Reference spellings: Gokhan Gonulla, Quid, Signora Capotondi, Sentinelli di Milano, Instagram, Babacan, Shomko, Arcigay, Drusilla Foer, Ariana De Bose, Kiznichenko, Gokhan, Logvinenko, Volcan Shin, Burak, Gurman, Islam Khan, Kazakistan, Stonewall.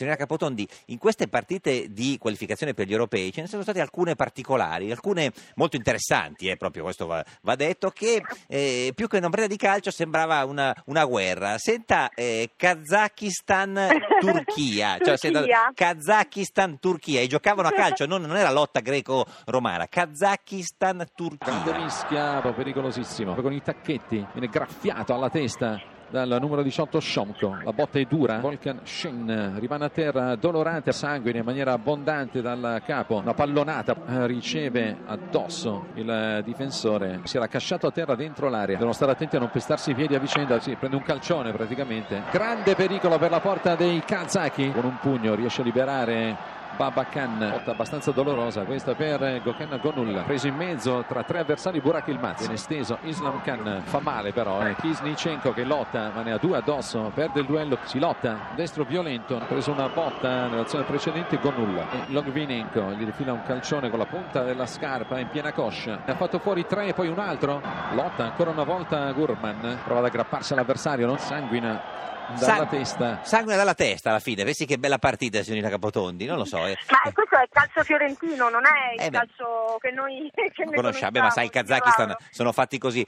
Signora Capotondi, in queste partite di qualificazione per gli europei ce ne sono state alcune particolari, alcune molto interessanti, proprio questo va detto, che più che una partita di calcio sembrava una guerra. Senta, Kazakistan-Turchia, cioè, Kazakistan-Turchia, e giocavano a calcio, non era lotta greco-romana, Kazakistan-Turchia. Grande rischiavo, pericolosissimo, con i tacchetti, viene graffiato alla testa dal numero 18 Shomko, la botta è dura, Volcan Shin rimane a terra dolorante, sangue in maniera abbondante dal capo, una pallonata riceve addosso il difensore, si era casciato a terra dentro l'area, devono stare attenti a non pestarsi i piedi a vicenda, si prende un calcione praticamente, grande pericolo per la porta dei kazaki, con un pugno riesce a liberare Babacan, lotta abbastanza dolorosa questa per Gokhan Gonulla, preso in mezzo tra tre avversari Burak il mazzo, viene steso Islam Khan, fa male però, Kiznichenko che lotta ma ne ha due addosso, perde il duello, si lotta, destro violento, ha preso una botta nell'azione precedente Gonulla, e Logvinenko gli rifila un calcione con la punta della scarpa in piena coscia, ne ha fatto fuori tre e poi un altro, lotta ancora una volta Gurman, prova ad aggrapparsi all'avversario, non sanguina dalla testa. Sangue dalla testa alla fine, pensi che bella partita signora Capotondi, non lo so. Ma questo è il calcio fiorentino, non è il calcio che noi conosciamo, ma sai, i Kazakistan sono fatti così.